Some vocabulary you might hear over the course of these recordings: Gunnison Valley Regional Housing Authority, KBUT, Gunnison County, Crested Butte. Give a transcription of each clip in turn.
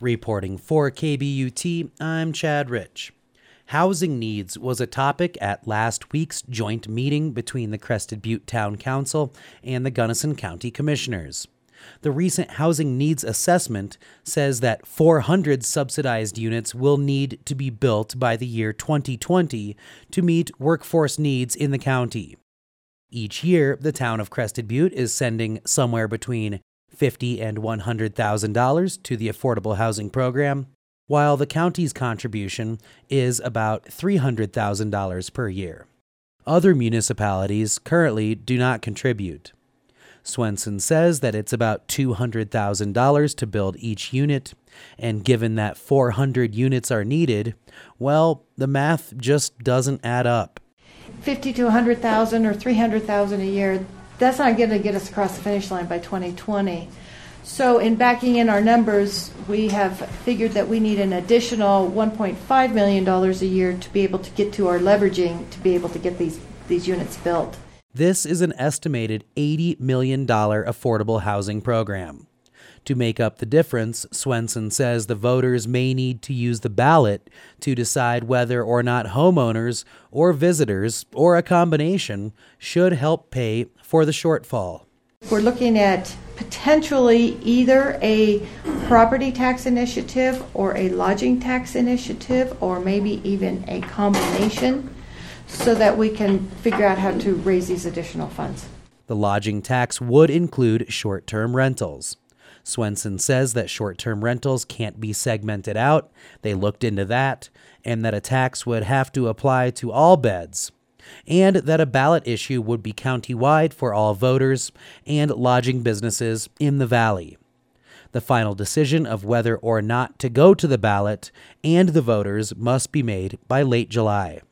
Reporting for KBUT, I'm Chad Rich. Housing needs was a topic at last week's joint meeting between the Crested Butte Town Council and the Gunnison County Commissioners. The recent housing needs assessment says that 400 subsidized units will need to be built by the year 2020 to meet workforce needs in the county. Each year, the town of Crested Butte is sending somewhere between $50,000 and $100,000 to the affordable housing program, while the county's contribution is about $300,000 per year. Other municipalities currently do not contribute. Swenson says that it's about $200,000 to build each unit, and given that 400 units are needed, well, the math just doesn't add up. $50,000 to $100,000 or $300,000 a year, that's not going to get us across the finish line by 2020. So in backing in our numbers, we have figured that we need an additional $1.5 million a year to be able to get to our leveraging to be able to get these units built. This is an estimated $80 million affordable housing program. To make up the difference, Swenson says the voters may need to use the ballot to decide whether or not homeowners or visitors or a combination should help pay for the shortfall. We're looking at potentially either a property tax initiative or a lodging tax initiative or maybe even a combination, so that we can figure out how to raise these additional funds. The lodging tax would include short-term rentals. Swenson says that short-term rentals can't be segmented out. They looked into that, and that a tax would have to apply to all beds, and that a ballot issue would be countywide for all voters and lodging businesses in the valley. The final decision of whether or not to go to the ballot and the voters must be made by late July.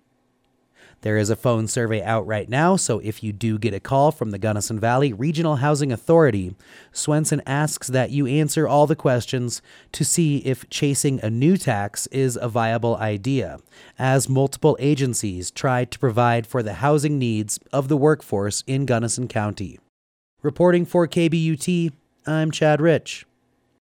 There is a phone survey out right now, so if you do get a call from the Gunnison Valley Regional Housing Authority, Swenson asks that you answer all the questions to see if chasing a new tax is a viable idea, as multiple agencies try to provide for the housing needs of the workforce in Gunnison County. Reporting for KBUT, I'm Chad Rich.